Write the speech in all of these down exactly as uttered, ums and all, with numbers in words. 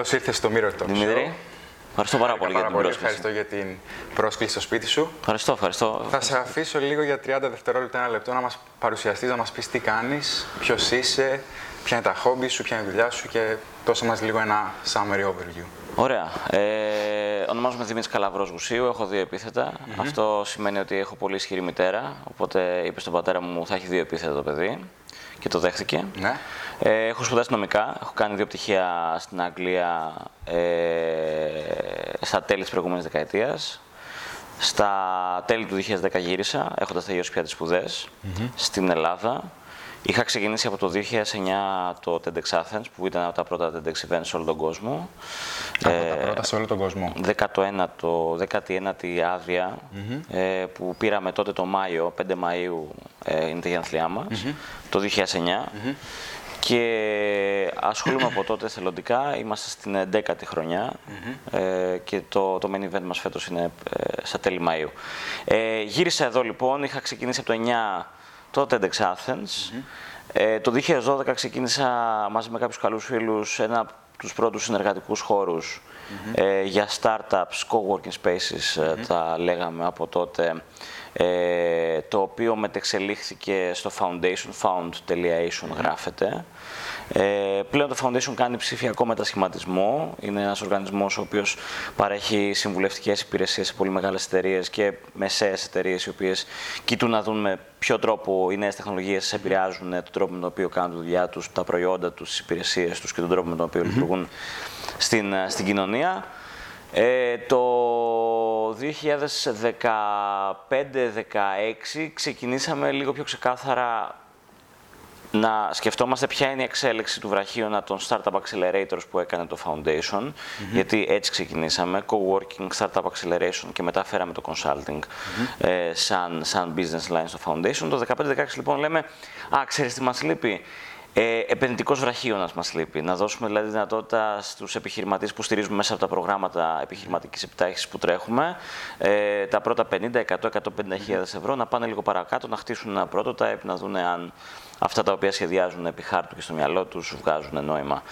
Καλώς ήρθες στο Mirror Talk. Δημήτρη, ευχαριστώ πάρα πολύ για την πρόσκληση. Ευχαριστώ για την πρόσκληση στο σπίτι σου. Ευχαριστώ, ευχαριστώ. Θα σε αφήσω λίγο για τριάντα δευτερόλεπτα, ένα λεπτό, να μας παρουσιαστείς, να μας πεις τι κάνεις, ποιος είσαι, ποια είναι τα χόμπι σου, ποια είναι η δουλειά σου και δώσε μας λίγο ένα summary overview. Ωραία. Ε, ονομάζομαι Δημήτρης Καλαβρός Γουσίου, έχω δύο επίθετα. Mm-hmm. Αυτό σημαίνει ότι έχω πολύ ισχυρή μητέρα, οπότε είπε στον πατέρα μου θα έχει δύο επίθετα το παιδί και το δέχθηκε. Ναι. Ε, έχω σπουδάσει νομικά, έχω κάνει δύο πτυχία στην Αγγλία ε, στα τέλη της προηγούμενης δεκαετίας. Στα τέλη του δύο χιλιάδες δέκα γύρισα, έχοντας τελειώσει πια τις σπουδές, mm-hmm. στην Ελλάδα. Είχα ξεκινήσει από το δύο χιλιάδες εννιά το TEDx Athens, που ήταν από τα πρώτα TEDx events σε όλο τον κόσμο. Από ε, τα πρώτα σε όλο τον κόσμο. δέκατη ένατη άδεια, mm-hmm. ε, που πήραμε τότε το Μάιο, πέντε Μαΐου ε, είναι τα γενέθλιά μας, mm-hmm. το δύο χιλιάδες εννιά. Mm-hmm. Και ασχολούμαι από τότε εθελοντικά, είμαστε στην δέκατη χρονιά mm-hmm. ε, και το, το main event μας φέτος είναι ε, στα τέλη Μαΐου. Ε, γύρισα εδώ λοιπόν, είχα ξεκινήσει από το εννιά το TEDx Athens. Mm-hmm. Ε, το δύο χιλιάδες δώδεκα ξεκίνησα μαζί με κάποιους καλούς φίλους ένα από τους πρώτους συνεργατικούς χώρους mm-hmm. ε, για startups, co-working spaces mm-hmm. τα λέγαμε από τότε, ε, το οποίο μετεξελίχθηκε στο foundation, found.ation mm-hmm. γράφεται. Ε, πλέον το Foundation κάνει ψηφιακό μετασχηματισμό. Είναι ένας οργανισμός ο οποίος παρέχει συμβουλευτικές υπηρεσίες σε πολύ μεγάλες εταιρείες και μεσαίες εταιρείες, οι οποίες κοιτούν να δουν με ποιο τρόπο οι νέες τεχνολογίες επηρεάζουν τον τρόπο με τον οποίο κάνουν τη δουλειά τους, τα προϊόντα τους, τις υπηρεσίες τους και τον τρόπο με τον οποίο mm-hmm. λειτουργούν στην, στην κοινωνία. Ε, το δύο χιλιάδες δεκαπέντε δεκαέξι ξεκινήσαμε λίγο πιο ξεκάθαρα να σκεφτόμαστε ποια είναι η εξέλιξη του βραχίωνα των startup accelerators που έκανε το Foundation, mm-hmm. γιατί έτσι ξεκινήσαμε, co-working, startup acceleration και μετά φέραμε το consulting mm-hmm. ε, σαν, σαν business line στο Foundation. Το δεκαπέντε δεκαέξι λοιπόν λέμε, α, ξέρεις τι μας λείπει, ε, επενδυτικός βραχίωνας μας λείπει. Να δώσουμε δηλαδή δυνατότητα στους επιχειρηματίες που στηρίζουμε μέσα από τα προγράμματα επιχειρηματικής επιτάχυνσης που τρέχουμε, ε, τα πρώτα πενήντα, εκατό, εκατόν πενήντα χιλιάδες ευρώ να πάνε λίγο παρακάτω, να χτίσουν ένα prototype, να δουν αν αυτά τα οποία σχεδιάζουν επί χάρτου και στο μυαλό τους βγάζουν νόημα.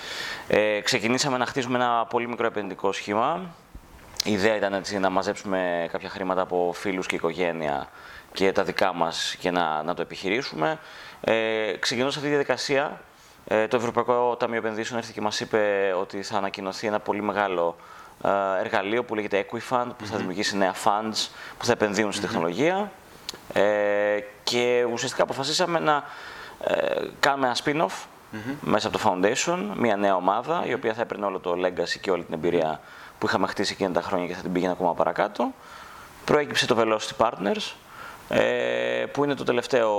Ε, ξεκινήσαμε να χτίσουμε ένα πολύ μικρό επενδυτικό σχήμα. Η ιδέα ήταν έτσι, να μαζέψουμε κάποια χρήματα από φίλους και οικογένεια και τα δικά μας και να, να το επιχειρήσουμε. Ε, ξεκινώντας αυτή τη διαδικασία, ε, το Ευρωπαϊκό Ταμείο Επενδύσεων έρθει και μας είπε ότι θα ανακοινωθεί ένα πολύ μεγάλο ε, εργαλείο που λέγεται Equifund, που θα δημιουργήσει νέα funds που θα επενδύουν στη τεχνολογία. Ε, και ουσιαστικά αποφασίσαμε να Ε, κάνουμε ένα spin-off mm-hmm. μέσα από το Foundation, μια νέα ομάδα, η οποία θα έπαιρνε όλο το legacy και όλη την εμπειρία που είχαμε χτίσει εκείνα τα χρόνια και θα την πήγαινε ακόμα παρακάτω. Προέκυψε το Velocity Partners, ε, που είναι το τελευταίο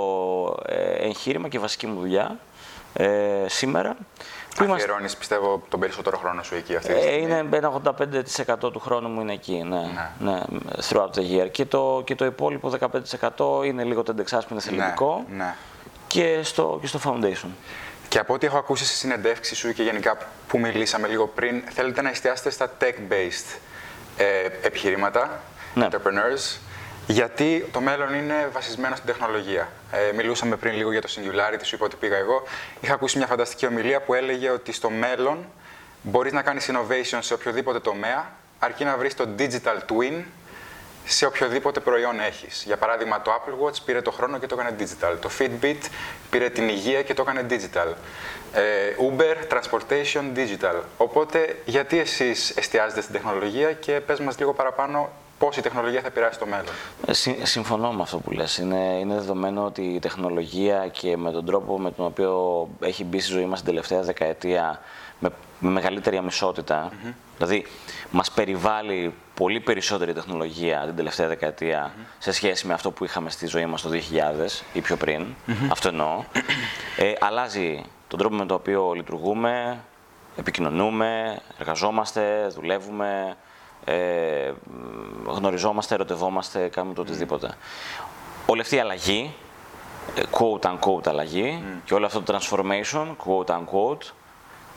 ε, εγχείρημα και βασική μου δουλειά ε, σήμερα. Αφιερώνεις, είμαστε... πιστεύω, τον περισσότερο χρόνο σου εκεί αυτή τη στιγμή. Είναι ένα ογδόντα πέντε τοις εκατό του χρόνου μου είναι εκεί, ναι, ναι. ναι throughout the year. Και το, και το υπόλοιπο δεκαπέντε τοις εκατό είναι λίγο το έντεκα, είναι θελητικό. Ναι, ναι. Και στο, και στο Foundation. Και από ό,τι έχω ακούσει στη συνεντεύξη σου και γενικά που μιλήσαμε λίγο πριν, θέλετε να εστιάσετε στα tech-based ε, επιχειρήματα, ναι. entrepreneurs, γιατί το μέλλον είναι βασισμένο στην τεχνολογία. Ε, μιλούσαμε πριν λίγο για το Singularity, σου είπα ότι πήγα εγώ. Είχα ακούσει μια φανταστική ομιλία που έλεγε ότι στο μέλλον μπορείς να κάνεις innovation σε οποιοδήποτε τομέα, αρκεί να βρεις το digital twin σε οποιοδήποτε προϊόν έχεις. Για παράδειγμα, το Apple Watch πήρε το χρόνο και το έκανε digital. Το Fitbit πήρε την υγεία και το έκανε digital. Ε, Uber, transportation, digital. Οπότε, γιατί εσείς εστιάζετε στην τεχνολογία και πες μας λίγο παραπάνω πώς η τεχνολογία θα επηρεάσει το μέλλον. Συ, συμφωνώ με αυτό που λες. Είναι, είναι δεδομένο ότι η τεχνολογία και με τον τρόπο με τον οποίο έχει μπει στη ζωή μας την τελευταία δεκαετία με, με μεγαλύτερη αμισότητα, mm-hmm. δηλαδή μας περιβάλλει πολύ περισσότερη τεχνολογία την τελευταία δεκαετία mm-hmm. σε σχέση με αυτό που είχαμε στη ζωή μας το δύο χιλιάδες ή πιο πριν, mm-hmm. αυτό εννοώ. Ε, αλλάζει τον τρόπο με τον οποίο λειτουργούμε, επικοινωνούμε, εργαζόμαστε, δουλεύουμε, ε, γνωριζόμαστε, ερωτευόμαστε, κάνουμε το οτιδήποτε. Mm-hmm. Όλη αυτή η αλλαγή, quote-unquote αλλαγή, mm-hmm. και όλο αυτό το transformation, quote-unquote,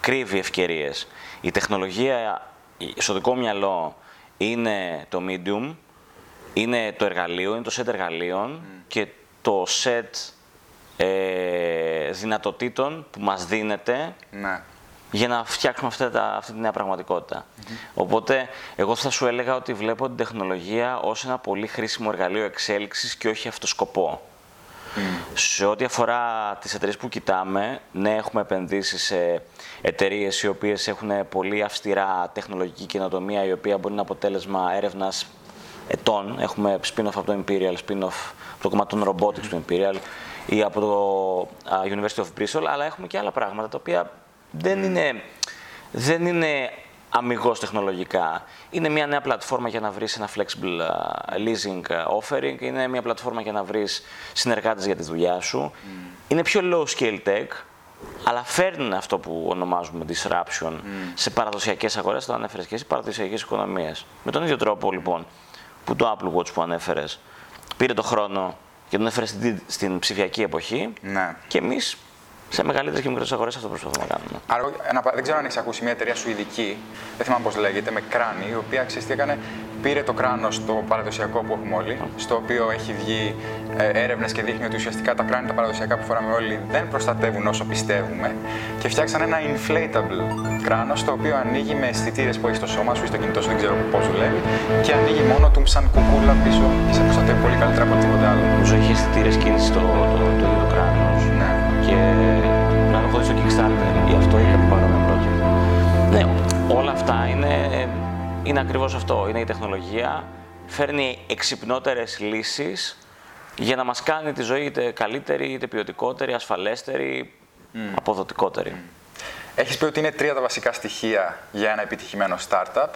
κρύβει ευκαιρίες. Η τεχνολογία στο δικό μυαλό είναι το medium, είναι το εργαλείο, είναι το set εργαλείων mm. και το set ε, δυνατοτήτων που μας δίνεται mm. για να φτιάξουμε αυτά τα, αυτή τη νέα πραγματικότητα. Mm-hmm. Οπότε, εγώ θα σου έλεγα ότι βλέπω την τεχνολογία ως ένα πολύ χρήσιμο εργαλείο εξέλιξης και όχι αυτοσκοπό. Mm. Σε ό,τι αφορά τις εταιρείες που κοιτάμε, ναι, έχουμε επενδύσει σε εταιρείες οι οποίες έχουν πολύ αυστηρά τεχνολογική καινοτομία, η οποία μπορεί να είναι αποτέλεσμα έρευνας ετών. Έχουμε spin-off από το Imperial, spin-off από το κομμάτι των robotics mm. του Imperial ή από το uh, University of Bristol, αλλά έχουμε και άλλα πράγματα τα οποία δεν είναι, δεν είναι αμιγώς τεχνολογικά. Είναι μια νέα πλατφόρμα για να βρεις ένα flexible leasing offering, είναι μια πλατφόρμα για να βρεις συνεργάτες για τη δουλειά σου. Mm. Είναι πιο low-scale tech, αλλά φέρνει αυτό που ονομάζουμε disruption mm. σε παραδοσιακές αγορές, το ανέφερες και εσύ, παραδοσιακές οικονομίες. Με τον ίδιο τρόπο, λοιπόν, που το Apple Watch που ανέφερες πήρε το χρόνο και τον έφερε στην ψηφιακή εποχή mm. και εμείς σε μεγαλύτερες και μικρότερες αγορές αυτό προσπαθούμε να κάνουμε. Άρα, δεν ξέρω αν έχεις ακούσει μια εταιρεία σουηδική, δεν θυμάμαι πώς λέγεται, με κράνη, η οποία ξέρεις τι έκανε, πήρε το κράνος στο παραδοσιακό που έχουμε όλοι, στο οποίο έχει βγει ε, έρευνες και δείχνει ότι ουσιαστικά τα κράνη, τα παραδοσιακά που φοράμε όλοι, δεν προστατεύουν όσο πιστεύουμε. Και φτιάξαν ένα inflatable κράνος, το οποίο ανοίγει με αισθητήρες που έχει στο σώμα σου ή στο κινητό σου, δεν ξέρω πώς δουλεύει, και ανοίγει μόνο του σαν κουκούλα πίσω και σε προστατεύει πολύ καλύτερα από τίποτα άλλο. Όσο έχει αισθητήρες κίνησης στο κράνος. Και να το χωρίς στο Kickstarter ή αυτό ή κάποιο παρόμοιο project. Ναι, όλα αυτά είναι, είναι ακριβώς αυτό. Είναι η τεχνολογία, φέρνει εξυπνότερες λύσεις για να μας κάνει τη ζωή είτε καλύτερη, είτε ποιοτικότερη, ασφαλέστερη, mm. αποδοτικότερη. Mm. Έχεις πει ότι είναι τρία τα βασικά στοιχεία για ένα επιτυχημένο startup.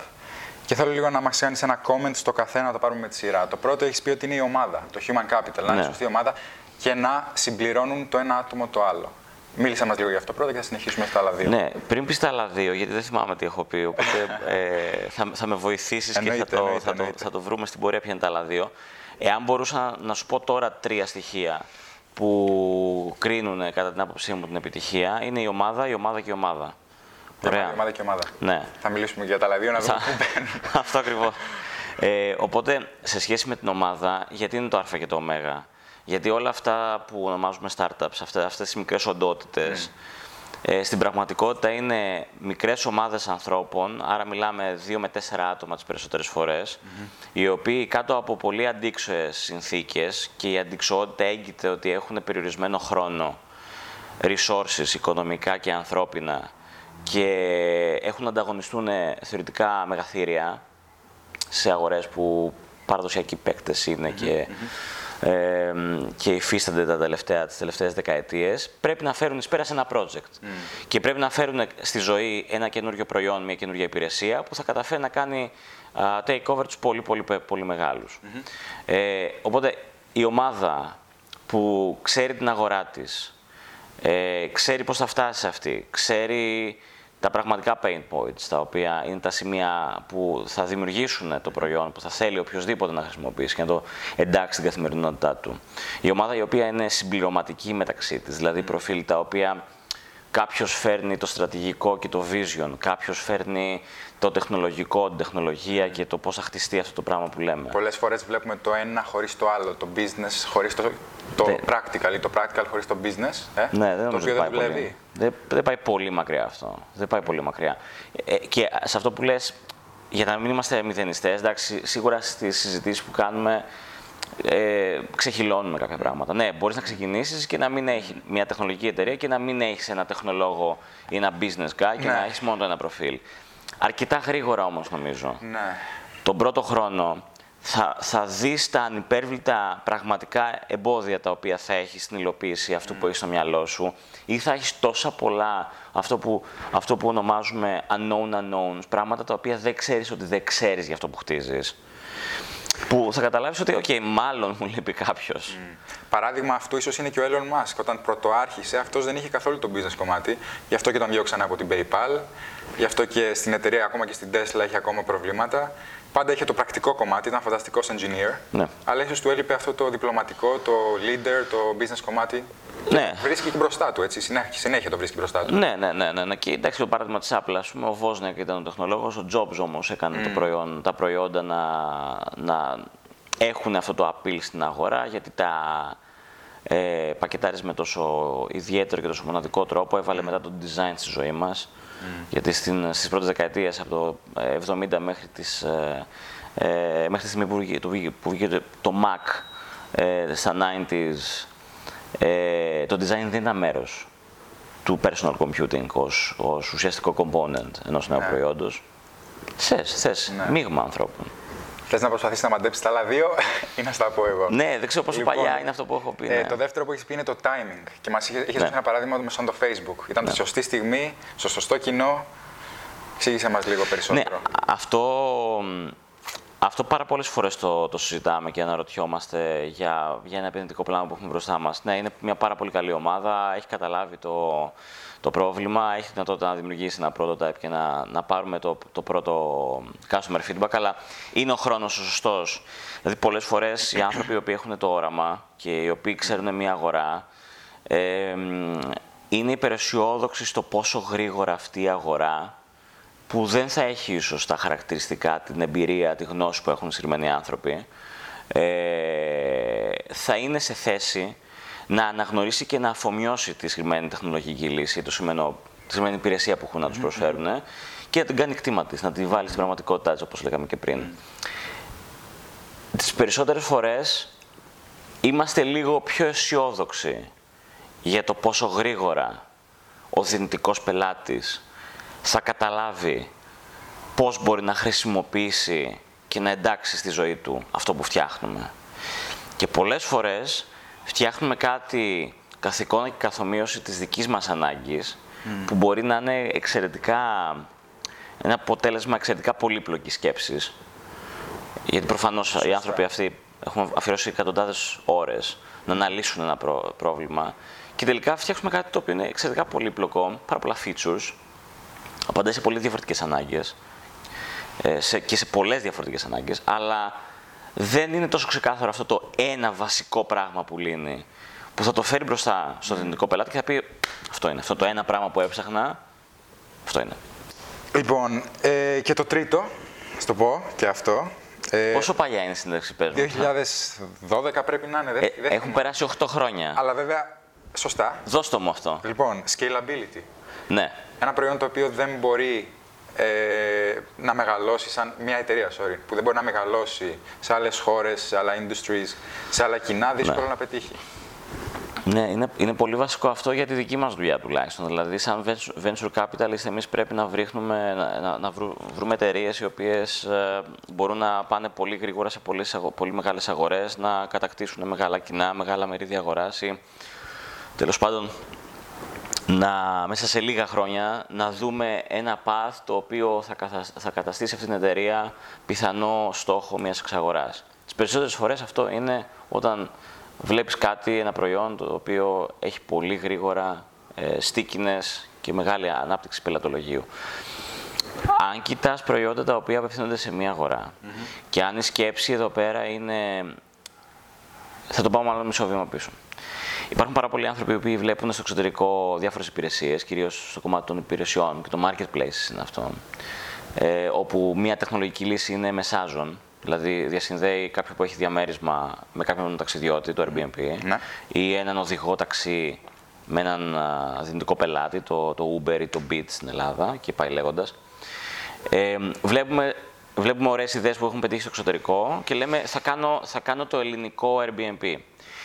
Και θέλω λίγο να μας κάνεις ένα comment στο καθένα να το πάρουμε με τη σειρά. Το πρώτο έχεις πει ότι είναι η ομάδα, το human capital, να είναι σωστή ομάδα. Και να συμπληρώνουν το ένα άτομο το άλλο. Μίλησα μας λίγο για αυτό πρώτα και θα συνεχίσουμε στα άλλα δύο. Ναι, πριν πεις τα άλλα δύο, γιατί δεν θυμάμαι τι έχω πει, οπότε ε, θα, θα με βοηθήσεις εννοείται, και θα, εννοείται, το, εννοείται. Θα, το, θα το βρούμε στην πορεία ποια είναι τα άλλα δύο. Εάν μπορούσα να σου πω τώρα τρία στοιχεία που κρίνουν κατά την άποψή μου την επιτυχία, είναι η ομάδα, η ομάδα και η ομάδα. Ωραία. Η ομάδα και η ομάδα. Ναι. Θα μιλήσουμε για τα άλλα δύο, να δούμε πού μπαίνουν. Αυτό ακριβώς. Ε, οπότε, σε σχέση με την ομάδα, γιατί είναι το α και το ω. Γιατί όλα αυτά που ονομάζουμε startups, αυτές τις μικρές οντότητες, mm. ε, στην πραγματικότητα είναι μικρές ομάδες ανθρώπων, άρα μιλάμε δύο με τέσσερα άτομα τις περισσότερες φορές, mm-hmm. οι οποίοι κάτω από πολύ αντίξωες συνθήκες και η αντιξωότητα έγκυται ότι έχουν περιορισμένο χρόνο, resources οικονομικά και ανθρώπινα και έχουν να ανταγωνιστούν θεωρητικά μεγαθύρια σε αγορές που παραδοσιακοί παίκτες είναι mm-hmm. και... Mm-hmm. Ε, και υφίστανται τα τελευταία, τις τελευταίες δεκαετίες, πρέπει να φέρουν εις πέρα σε ένα project. Mm. Και πρέπει να φέρουν στη ζωή ένα καινούριο προϊόν, μια καινούργια υπηρεσία που θα καταφέρει να κάνει uh, take-over τους πολύ, πολύ, πολύ μεγάλους. Mm-hmm. Ε, οπότε η ομάδα που ξέρει την αγορά της, ε, ξέρει πώς θα φτάσει σε αυτή, ξέρει τα πραγματικά pain points, τα οποία είναι τα σημεία που θα δημιουργήσουν το προϊόν, που θα θέλει οποιοδήποτε να χρησιμοποιήσει και να το εντάξει στην καθημερινότητά του. Η ομάδα η οποία είναι συμπληρωματική μεταξύ της, δηλαδή προφίλ τα οποία κάποιος φέρνει το στρατηγικό και το vision, κάποιος φέρνει το τεχνολογικό, την τεχνολογία και το πώς θα χτιστεί αυτό το πράγμα που λέμε. Πολλές φορές βλέπουμε το ένα χωρίς το άλλο, το business χωρίς το, το Δε... practical ή το practical χωρίς το business, ε? Ναι, δεν το οποίο δεν δουλεύει. Δεν, δεν πάει πολύ μακριά αυτό. Δεν πάει πολύ μακριά. Ε, και σε αυτό που λες, για να μην είμαστε μηδενιστές, εντάξει, σίγουρα στις συζητήσεις που κάνουμε ε, ξεχυλώνουμε κάποια πράγματα. Ναι, μπορείς να ξεκινήσεις και να μην έχεις μια τεχνολογική εταιρεία και να μην έχεις ένα τεχνολόγο ή ένα business guy και ναι. να έχεις μόνο ένα προφίλ. Αρκετά γρήγορα όμως, νομίζω. Ναι. Τον πρώτο χρόνο θα, θα δεις τα ανυπέρβλητα πραγματικά εμπόδια τα οποία θα έχεις στην υλοποίηση αυτού mm. που έχεις στο μυαλό σου ή θα έχεις τόσα πολλά, αυτό που, αυτό που ονομάζουμε unknown unknowns, πράγματα τα οποία δεν ξέρεις ότι δεν ξέρεις για αυτό που χτίζεις. Που θα καταλάβεις ότι, OK, μάλλον μου λείπει κάποιος. Mm. Παράδειγμα αυτού ίσως είναι και ο Elon Musk. Όταν πρωτοάρχισε, αυτός δεν είχε καθόλου το business κομμάτι. Γι' αυτό και τον διώξανε από την PayPal. Γι' αυτό και στην εταιρεία, ακόμα και στην Tesla, είχε ακόμα προβλήματα. Πάντα είχε το πρακτικό κομμάτι, ήταν φανταστικός engineer. Ναι. Αλλά ίσως του έλειπε αυτό το διπλωματικό, το leader, το business κομμάτι. Ναι. Βρίσκει και μπροστά του, έτσι. Συνέχεια το βρίσκει μπροστά του. Ναι, ναι, ναι. ναι, ναι. Και εντάξει, το παράδειγμα της Apple, ας πούμε, ο Βόσνιακ ήταν ο τεχνολόγος, ο Τζόμπς όμως έκανε mm. το προϊόν, τα προϊόντα να, να έχουν αυτό το appeal στην αγορά, γιατί τα ε, πακετάρεις με τόσο ιδιαίτερο και τόσο μοναδικό τρόπο. Έβαλε μετά το design στη ζωή μας, mm. γιατί στην, στις πρώτες δεκαετίες, από το εβδομήντα μέχρι, τις, ε, ε, μέχρι τη στιγμή που βγήκε το, το, το Mac ε, στα ενενήντα, ε, το design δεν ήταν μέρος του personal computing ως, ως ουσιαστικό component ενός νέου ναι. προϊόντος. Θες, θες, ναι. μείγμα ανθρώπων. Θες να προσπαθήσεις να μαντέψεις τα άλλα δύο ή να στα πω εγώ. Ναι, δεν ξέρω πόσο λοιπόν, παλιά είναι αυτό που έχω πει. Ναι. Ε, το δεύτερο που έχεις πει είναι το timing. Και μας είχες πει ναι. ένα παράδειγμα σαν το Facebook. Ήταν ναι. τη σωστή στιγμή, στο σωστό κοινό. Εξήγησε μας λίγο περισσότερο. Ναι, αυτό, αυτό πάρα πολλές φορές το, το συζητάμε και αναρωτιόμαστε για, για ένα επενδυτικό πλάνο που έχουμε μπροστά μας. Ναι, είναι μια πάρα πολύ καλή ομάδα, έχει καταλάβει το, το πρόβλημα, έχει δυνατότητα να δημιουργήσει ένα prototype και να, να πάρουμε το, το πρώτο customer feedback, αλλά είναι ο χρόνος ο σωστός. Δηλαδή, πολλές φορές οι άνθρωποι οι οποίοι έχουν το όραμα και οι οποίοι ξέρουν μια αγορά, ε, είναι υπεραισιόδοξοι στο πόσο γρήγορα αυτή η αγορά που δεν θα έχει ίσως τα χαρακτηριστικά, την εμπειρία, τη γνώση που έχουν συγκεκριμένοι άνθρωποι, ε, θα είναι σε θέση να αναγνωρίσει και να αφομοιώσει τη συγκεκριμένη τεχνολογική λύση, το σημαίνω, τη συγκεκριμένη υπηρεσία που έχουν να τους προσφέρουν και να την κάνει κτήμα της, να τη βάλει στην πραγματικότητά της, όπως λέγαμε και πριν. Τις περισσότερες φορές είμαστε λίγο πιο αισιόδοξοι για το πόσο γρήγορα ο δυνητικός πελάτης θα καταλάβει πώς μπορεί να χρησιμοποιήσει και να εντάξει στη ζωή του αυτό που φτιάχνουμε. Και πολλές φορές φτιάχνουμε κάτι καθ' εικόνα και καθ' ομοίωση της δικής μας ανάγκης, mm. που μπορεί να είναι εξαιρετικά, ένα αποτέλεσμα εξαιρετικά πολύπλοκης σκέψης. Γιατί προφανώς Σωστά. οι άνθρωποι αυτοί έχουν αφιερώσει εκατοντάδες ώρες να αναλύσουν ένα προ- πρόβλημα και τελικά φτιάχνουμε κάτι το οποίο είναι εξαιρετικά πολύπλοκο, πάρα πολλά features, απαντάει σε πολύ διαφορετικές ανάγκες σε, και σε πολλές διαφορετικές ανάγκες, αλλά δεν είναι τόσο ξεκάθαρο αυτό το ένα βασικό πράγμα που λύνει, που θα το φέρει μπροστά στον δυνητικό πελάτη και θα πει αυτό είναι, αυτό το ένα πράγμα που έψαχνα, αυτό είναι. Λοιπόν, ε, και το τρίτο, θα το πω και αυτό. Ε, Πόσο παλιά είναι η συνέντευξη παίρνουμε? δύο χιλιάδες δώδεκα πρέπει να είναι, δεν, ε, δεν έχουν περάσει οκτώ χρόνια. Αλλά βέβαια, σωστά. Δώσ' το μου αυτό. Λοιπόν, scalability. Ναι. Ένα προϊόν το οποίο δεν μπορεί ε, να μεγαλώσει σαν μια εταιρεία, sorry, που δεν μπορεί να μεγαλώσει σε άλλες χώρες, σε άλλα industries, σε άλλα κοινά, δύσκολο ναι. να πετύχει. Ναι, είναι, είναι πολύ βασικό αυτό για τη δική μας δουλειά τουλάχιστον. Δηλαδή, σαν venture capitalist, εμείς πρέπει να, βρίχνουμε, να, να, να βρου, βρούμε εταιρείες οι οποίες ε, μπορούν να πάνε πολύ γρήγορα σε πολύ, πολύ μεγάλες αγορές, να κατακτήσουν μεγάλα κοινά, μεγάλα μερίδια αγοράς ή τέλος πάντων. Να, μέσα σε λίγα χρόνια να δούμε ένα path το οποίο θα, καθα, θα καταστήσει αυτή την εταιρεία πιθανό στόχο μιας εξαγοράς. Τις περισσότερες φορές αυτό είναι όταν βλέπεις κάτι, ένα προϊόν το οποίο έχει πολύ γρήγορα ε, stickiness και μεγάλη ανάπτυξη πελατολογίου. Αν κοιτάς προϊόντα τα οποία απευθύνονται σε μια αγορά mm-hmm. και αν η σκέψη εδώ πέρα είναι... Θα το πάω μάλλον μισό βήμα πίσω. Υπάρχουν πάρα πολλοί άνθρωποι που βλέπουν στο εξωτερικό διάφορες υπηρεσίες, κυρίως στο κομμάτι των υπηρεσιών και το marketplace είναι αυτό, ε, όπου μια τεχνολογική λύση είναι μεσάζων, δηλαδή διασυνδέει κάποιον που έχει διαμέρισμα με κάποιον ταξιδιώτη, το Airbnb, ναι. ή έναν οδηγό ταξί με έναν δυνητικό πελάτη, το, το Uber ή το Beat στην Ελλάδα και πάει λέγοντας. Ε, βλέπουμε, βλέπουμε ωραίες ιδέες που έχουν πετύχει στο εξωτερικό και λέμε θα κάνω, θα κάνω το ελληνικό Airbnb.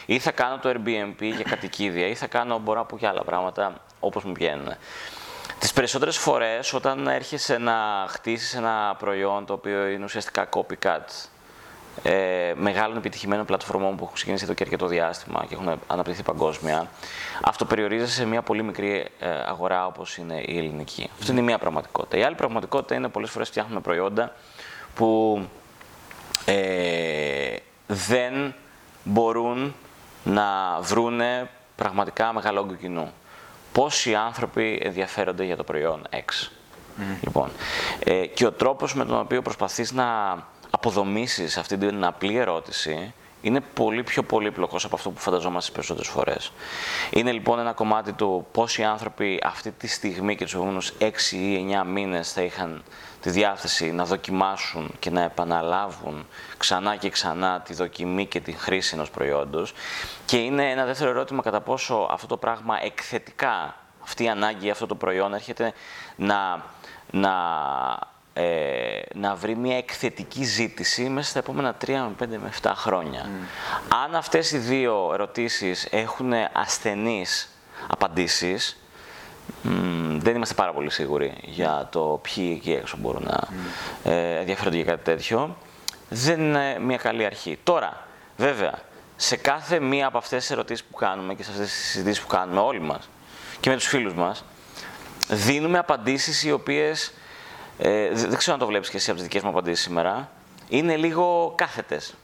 Ή θα κάνω το Airbnb για κατοικίδια, ή θα κάνω, μπορώ να πω και άλλα πράγματα, όπως μου βγαίνουν. Τις περισσότερες φορές, όταν έρχεσαι να χτίσεις ένα προϊόν το οποίο είναι ουσιαστικά copycat ε, μεγάλων επιτυχημένων πλατφορμών που έχουν ξεκινήσει εδώ και αρκετό διάστημα και έχουν αναπτυχθεί παγκόσμια, αυτοπεριορίζεσαι σε μια πολύ μικρή ε, αγορά όπως είναι η ελληνική. Mm. Αυτή είναι μια πραγματικότητα. Η άλλη πραγματικότητα είναι πολλές φορές φτιάχνουμε προϊόντα που ε, δεν μπορούν να βρούνε πραγματικά μεγάλο όγκο κοινού. Πόσοι άνθρωποι ενδιαφέρονται για το προϊόν X. Mm. Λοιπόν, ε, και ο τρόπος με τον οποίο προσπαθείς να αποδομήσεις αυτή την απλή ερώτηση είναι πολύ πιο πολύπλοκος από αυτό που φανταζόμαστε τις περισσότερες φορές. Είναι λοιπόν ένα κομμάτι του πόσοι άνθρωποι αυτή τη στιγμή και τους επόμενους έξι ή εννιά μήνες θα είχαν τη διάθεση να δοκιμάσουν και να επαναλάβουν ξανά και ξανά τη δοκιμή και τη χρήση ενός προϊόντος. Και είναι ένα δεύτερο ερώτημα κατά πόσο αυτό το πράγμα εκθετικά, αυτή η ανάγκη, αυτό το προϊόν έρχεται να... να Ε, να βρει μια εκθετική ζήτηση μέσα στα επόμενα τρία με πέντε με επτά χρόνια. Mm. Αν αυτές οι δύο ερωτήσεις έχουν ασθενείς απαντήσεις, μ, δεν είμαστε πάρα πολύ σίγουροι για το ποιοι εκεί έξω μπορούν να mm. ε, ενδιαφέρονται για κάτι τέτοιο. Δεν είναι μια καλή αρχή. Τώρα, βέβαια, σε κάθε μία από αυτές τις ερωτήσεις που κάνουμε και σε αυτές τις συζητήσεις που κάνουμε όλοι μας και με τους φίλους μας, δίνουμε απαντήσεις οι οποίες Ε, δεν ξέρω αν το βλέπεις και εσύ από τις δικές μου απαντήσεις σήμερα. Είναι λίγο κάθετες.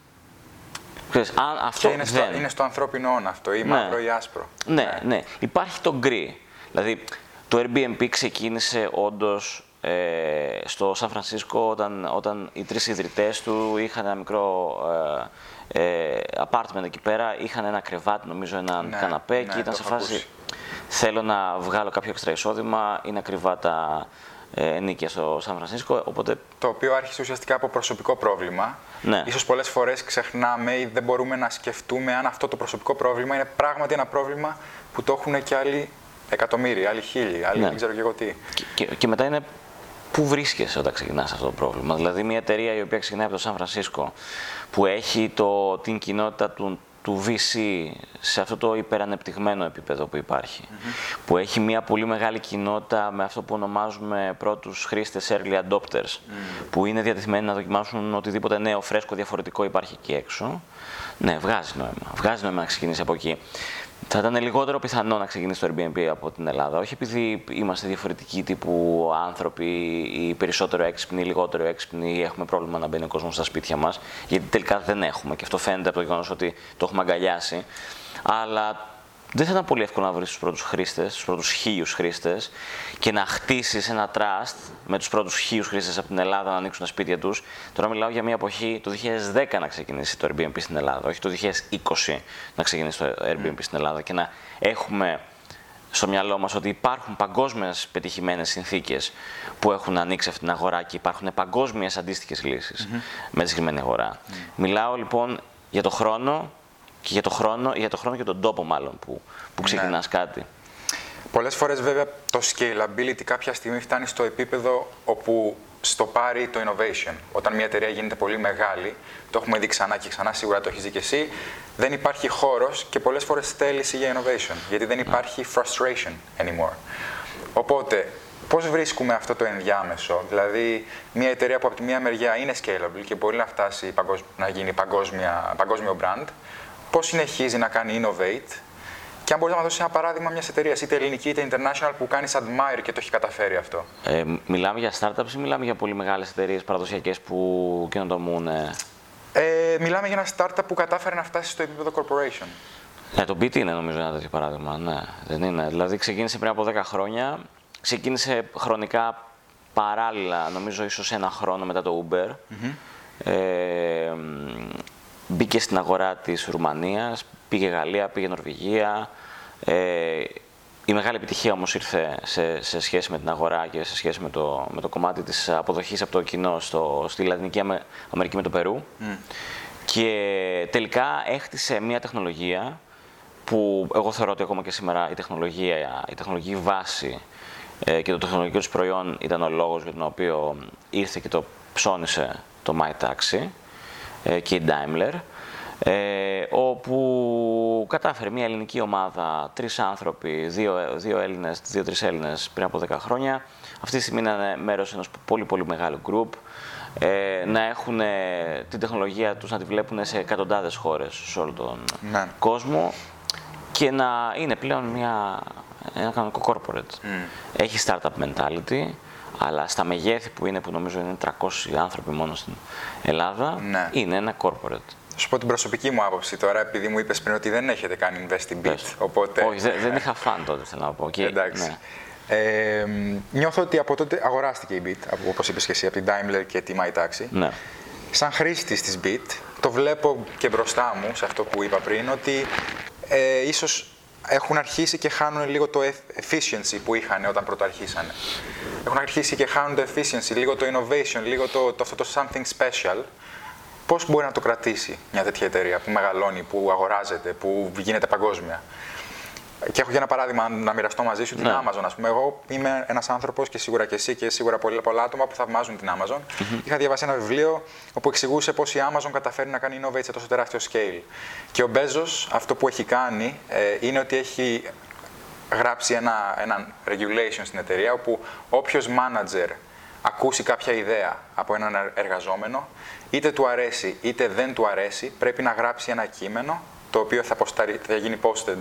Ξέρεις, αν αυτό είναι, δεν... στο, είναι στο ανθρώπινο όν αυτό, ή ναι. μαύρο ή άσπρο. Ναι, ναι, ναι. Υπάρχει το γκρι. Δηλαδή, το Airbnb ξεκίνησε όντως ε, στο Σαν Φρανσίσκο όταν, όταν οι τρεις ιδρυτές του είχαν ένα μικρό ε, ε, apartment εκεί πέρα, είχαν ένα κρεβάτι, νομίζω, έναν ναι, καναπέ ναι, και ήταν σε φάση ακούσει. Θέλω να βγάλω κάποιο έξτρα εισόδημα, είναι ακριβά τα... Ε, νίκια στο Σαν Φρανσίσκο, οπότε... Το οποίο άρχισε ουσιαστικά από προσωπικό πρόβλημα. Ναι. Ίσως πολλές φορές ξεχνάμε ή δεν μπορούμε να σκεφτούμε αν αυτό το προσωπικό πρόβλημα είναι πράγματι ένα πρόβλημα που το έχουν και άλλοι εκατομμύρια, άλλοι χίλιοι, άλλοι ναι. δεν ξέρω και εγώ τι. Και, και, και μετά είναι πού βρίσκεσαι όταν ξεκινάς αυτό το πρόβλημα. Δηλαδή μια εταιρεία η οποία ξεκινάει από το Σαν Φρανσίσκο που έχει το, την κοινότητα του... του βι σι σε αυτό το υπερανεπτυγμένο επίπεδο που υπάρχει, mm-hmm. που έχει μια πολύ μεγάλη κοινότητα με αυτό που ονομάζουμε πρώτους χρήστες, early adopters, mm-hmm. που είναι διατεθειμένοι να δοκιμάσουν οτιδήποτε νέο, φρέσκο, διαφορετικό υπάρχει εκεί έξω. Ναι, βγάζει νόημα. Βγάζει νόημα να ξεκινήσει από εκεί. Θα ήταν λιγότερο πιθανό να ξεκινήσει το Airbnb από την Ελλάδα, όχι επειδή είμαστε διαφορετικοί τύπου άνθρωποι ή περισσότερο έξυπνοι ή λιγότερο έξυπνοι ή έχουμε πρόβλημα να μπαίνει ο κόσμος στα σπίτια μας, γιατί τελικά δεν έχουμε και αυτό φαίνεται από το γεγονός ότι το έχουμε αγκαλιάσει. Αλλά δεν θα ήταν πολύ εύκολο να βρεις τους πρώτους χρήστες, τους πρώτους χίλιους χρήστες και να χτίσεις ένα trust με τους πρώτους χίλιους χρήστες από την Ελλάδα να ανοίξουν τα σπίτια τους. Τώρα μιλάω για μια εποχή το δύο χιλιάδες δέκα να ξεκινήσει το Airbnb στην Ελλάδα, όχι το δύο χιλιάδες είκοσι να ξεκινήσει το Airbnb στην Ελλάδα και να έχουμε στο μυαλό μας ότι υπάρχουν παγκόσμιες πετυχημένες συνθήκες που έχουν ανοίξει αυτή την αγορά και υπάρχουν παγκόσμιες αντίστοιχες λύσεις mm-hmm. με τη συγκεκριμένη αγορά. Mm-hmm. Μιλάω λοιπόν για το χρόνο. Και για το χρόνο, για το χρόνο και τον τόπο μάλλον που, που ξεκινάς ναι. κάτι. Πολλές φορές βέβαια το scalability κάποια στιγμή φτάνει στο επίπεδο όπου στοπάρει το innovation. Όταν μια εταιρεία γίνεται πολύ μεγάλη, το έχουμε δει ξανά και ξανά, σίγουρα το έχεις δει και εσύ, δεν υπάρχει χώρος και πολλές φορές θέληση για innovation, γιατί δεν υπάρχει frustration anymore. Οπότε, πώς βρίσκουμε αυτό το ενδιάμεσο, δηλαδή μια εταιρεία που από τη μία μεριά είναι scalable και μπορεί να φτάσει να γίνει παγκόσμια, παγκόσμιο brand, πώς συνεχίζει να κάνει innovate και αν μπορείς να μας δώσεις ένα παράδειγμα μιας εταιρείας, είτε ελληνική είτε international, που κάνεις admire και το έχει καταφέρει αυτό. Ε, μιλάμε για startups ή μιλάμε για πολύ μεγάλες εταιρείες παραδοσιακές που καινοτομούν. Ε... Ε, μιλάμε για ένα startup που κατάφερε να φτάσει στο επίπεδο corporation. Ναι, το Beat είναι νομίζω ένα τέτοιο παράδειγμα. Ναι, δεν είναι. Δηλαδή ξεκίνησε πριν από δέκα χρόνια, ξεκίνησε χρονικά παράλληλα, νομίζω ίσως ένα χρόνο μετά το Uber. Mm-hmm. Ε, Μπήκε στην αγορά της Ρουμανίας, πήγε Γαλλία, πήγε Νορβηγία. Ε, η μεγάλη επιτυχία όμως ήρθε σε, σε σχέση με την αγορά και σε σχέση με το, με το κομμάτι της αποδοχής από το κοινό στο, στη Λατινική Αμε, Αμερική με το Περού. Mm. Και τελικά έχτισε μια τεχνολογία που εγώ θεωρώ ότι ακόμα και σήμερα η τεχνολογία, η τεχνολογική βάση ε, και το τεχνολογικό της προϊόν ήταν ο λόγος για τον οποίο ήρθε και το ψώνισε το MyTaxi και η Daimler, ε, όπου κατάφερε μια ελληνική ομάδα, τρεις άνθρωποι, δύο, δύο Έλληνες, δύο-τρεις Έλληνες πριν από δέκα χρόνια, αυτή τη στιγμή είναι μέρος ενός πολύ πολύ μεγάλου group, ε, να έχουν την τεχνολογία τους να τη βλέπουν σε εκατοντάδες χώρες σε όλο τον ναι. κόσμο και να είναι πλέον μια, ένα κανονικό corporate. Mm. Έχει startup mentality, αλλά στα μεγέθη που είναι, που νομίζω είναι τριακόσιοι άνθρωποι μόνο στην Ελλάδα, ναι. είναι ένα corporate. Θα σου πω την προσωπική μου άποψη τώρα, επειδή μου είπες πριν ότι δεν έχετε κάνει invest in Beat, οπότε... Όχι, δε, δεν είχα φαν τότε, θέλω να πω. Και... Εντάξει. Ναι. Ε, νιώθω ότι από τότε αγοράστηκε η Beat, όπως είπες και εσύ, από την Daimler και τη MyTaxi. Ναι. Σαν χρήστης της Beat, το βλέπω και μπροστά μου, σε αυτό που είπα πριν, ότι ε, ίσως έχουν αρχίσει και χάνουν λίγο το efficiency που είχαν όταν πρωτοαρχίσανε. Έχουν αρχίσει και χάνουν το efficiency, λίγο το innovation, λίγο το, το, αυτό το something special. Πώς μπορεί να το κρατήσει μια τέτοια εταιρεία που μεγαλώνει, που αγοράζεται, που γίνεται παγκόσμια. Και έχω και ένα παράδειγμα να μοιραστώ μαζί σου, την ναι. Amazon. Ας πούμε, εγώ είμαι ένας άνθρωπος και σίγουρα και εσύ και σίγουρα πολλά, πολλά άτομα που θαυμάζουν την Amazon. Mm-hmm. Είχα διαβάσει ένα βιβλίο όπου εξηγούσε πώς η Amazon καταφέρει να κάνει innovate σε τόσο τεράστιο scale. Και ο Bezos αυτό που έχει κάνει ε, είναι ότι έχει γράψει ένα, ένα regulation στην εταιρεία όπου όποιος manager ακούσει κάποια ιδέα από έναν εργαζόμενο, είτε του αρέσει είτε δεν του αρέσει, πρέπει να γράψει ένα κείμενο το οποίο θα, postari, θα γίνει posted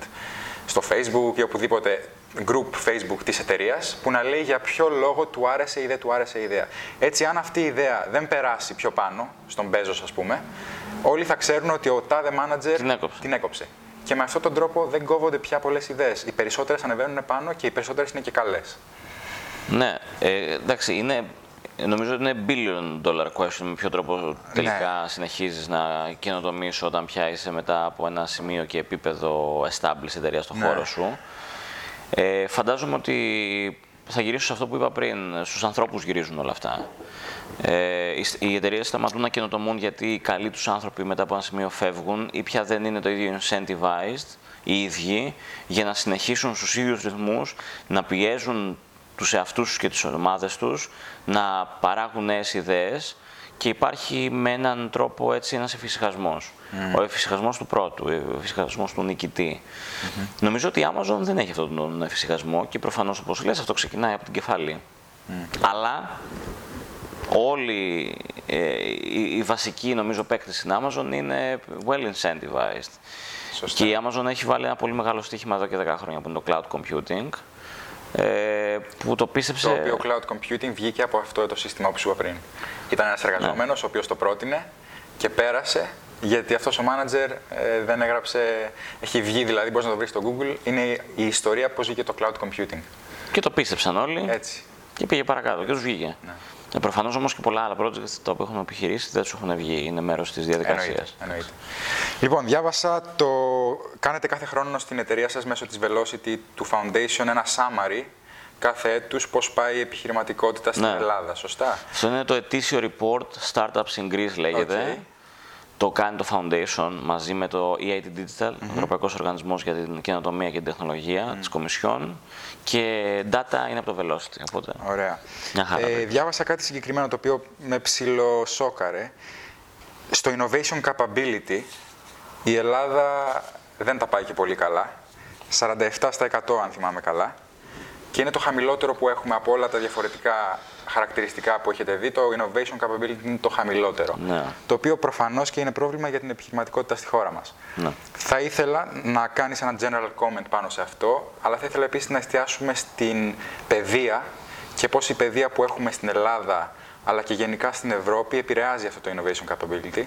στο Facebook ή οπουδήποτε group Facebook της εταιρείας, που να λέει για ποιο λόγο του άρεσε ή δεν του άρεσε η ιδέα. Έτσι, αν αυτή η ιδέα δεν περάσει πιο πάνω, στον Bezos ας πούμε, όλοι θα ξέρουν ότι ο τάδε manager την έκοψε. Την έκοψε. Και με αυτόν τον τρόπο δεν κόβονται πια πολλές ιδέες. Οι περισσότερες ανεβαίνουν πάνω και οι περισσότερες είναι και καλές. Ναι, ε, εντάξει, είναι, νομίζω ότι είναι billion dollar question, με ποιο τρόπο τελικά ναι. συνεχίζεις να καινοτομείς όταν πια είσαι μετά από ένα σημείο και επίπεδο established εταιρεία στον ναι. χώρο σου. Ε, φαντάζομαι ότι θα γυρίσω σε αυτό που είπα πριν, στους ανθρώπους γυρίζουν όλα αυτά. Ε, οι εταιρείες σταματούν να καινοτομούν γιατί οι καλοί τους άνθρωποι μετά από ένα σημείο φεύγουν ή πια δεν είναι το ίδιο incentivized οι ίδιοι για να συνεχίσουν στους ίδιους ρυθμούς, να πιέζουν τους εαυτούς και τις ομάδες τους, να παράγουν νέες ιδέες και υπάρχει με έναν τρόπο έτσι ένας εφησυχασμός. Mm. Ο εφησυχασμός του πρώτου, ο εφησυχασμός του νικητή. Mm-hmm. Νομίζω ότι η Amazon δεν έχει αυτόν τον εφησυχασμό και προφανώς, όπως λες, αυτό ξεκινάει από την κεφάλι. Mm. Αλλά όλοι ε, οι, οι βασικοί, νομίζω, παίκτες στην Amazon είναι well incentivized. Σωστά. Και η Amazon έχει βάλει ένα πολύ μεγάλο στοίχημα εδώ και δέκα χρόνια που είναι το cloud computing. Που το πίστεψε. Το οποίο cloud computing βγήκε από αυτό το σύστημα που σου είπα πριν. Ήταν ένας εργαζόμενος, yeah. ο οποίος το πρότεινε και πέρασε, γιατί αυτός ο manager ε, δεν έγραψε. Έχει βγει, δηλαδή, μπορείς να το βρεις στο Google. Είναι η ιστορία πώς βγήκε το cloud computing. Και το πίστεψαν όλοι. Έτσι. Και πήγε παρακάτω και τους βγήκε. Yeah. Ε, προφανώς όμως και πολλά άλλα project τα οποία έχουν επιχειρήσει δεν τους έχουν βγει. Είναι μέρος της διαδικασίας. Εννοείται. Λοιπόν, διάβασα το. Κάνετε κάθε χρόνο στην εταιρεία σας μέσω της Velocity του Foundation ένα summary κάθε έτους πώς πάει η επιχειρηματικότητα στην ναι. Ελλάδα, σωστά. Αυτό είναι το ετήσιο report Startups in Greece λέγεται. Okay. Το κάνει το Foundation μαζί με το ι άι τι Digital, mm-hmm. Ευρωπαϊκός Οργανισμός για την Καινοτομία και την Τεχνολογία mm. της Κομισιόν, και data είναι από το Velocity. Οπότε... Ωραία. Ε, διάβασα κάτι συγκεκριμένο το οποίο με ψιλοσόκαρε. Στο Innovation Capability η Ελλάδα δεν τα πάει και πολύ καλά. σαράντα επτά τοις εκατό αν θυμάμαι καλά. Και είναι το χαμηλότερο που έχουμε από όλα τα διαφορετικά χαρακτηριστικά που έχετε δει. Το innovation capability είναι το χαμηλότερο. Ναι. Το οποίο προφανώς και είναι πρόβλημα για την επιχειρηματικότητα στη χώρα μας. Ναι. Θα ήθελα να κάνεις ένα general comment πάνω σε αυτό, αλλά θα ήθελα επίσης να εστιάσουμε στην παιδεία και πώς η παιδεία που έχουμε στην Ελλάδα, αλλά και γενικά στην Ευρώπη, επηρεάζει αυτό το innovation capability.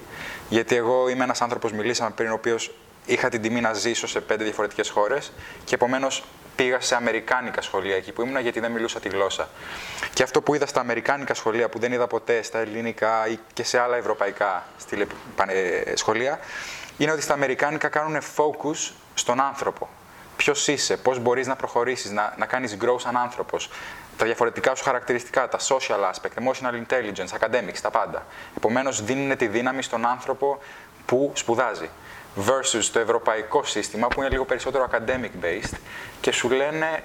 Γιατί εγώ είμαι ένας άνθρωπος, μιλήσαμε πριν, ο οποίος είχα την τιμή να ζήσω σε πέντε διαφορετικές χώρες και επομένως πήγα σε αμερικάνικα σχολεία εκεί που ήμουνα, γιατί δεν μιλούσα τη γλώσσα. Και αυτό που είδα στα αμερικάνικα σχολεία, που δεν είδα ποτέ στα ελληνικά ή και σε άλλα ευρωπαϊκά στήλε, πανε, σχολεία, είναι ότι στα αμερικάνικα κάνουν focus στον άνθρωπο. Ποιος είσαι, πώς μπορείς να προχωρήσεις, να, να κάνεις grow σαν άνθρωπος, τα διαφορετικά σου χαρακτηριστικά, τα social aspect, emotional intelligence, academics, τα πάντα. Επομένως, δίνουν τη δύναμη στον άνθρωπο που σπουδάζει. Versus το ευρωπαϊκό σύστημα που είναι λίγο περισσότερο academic based και σου λένε,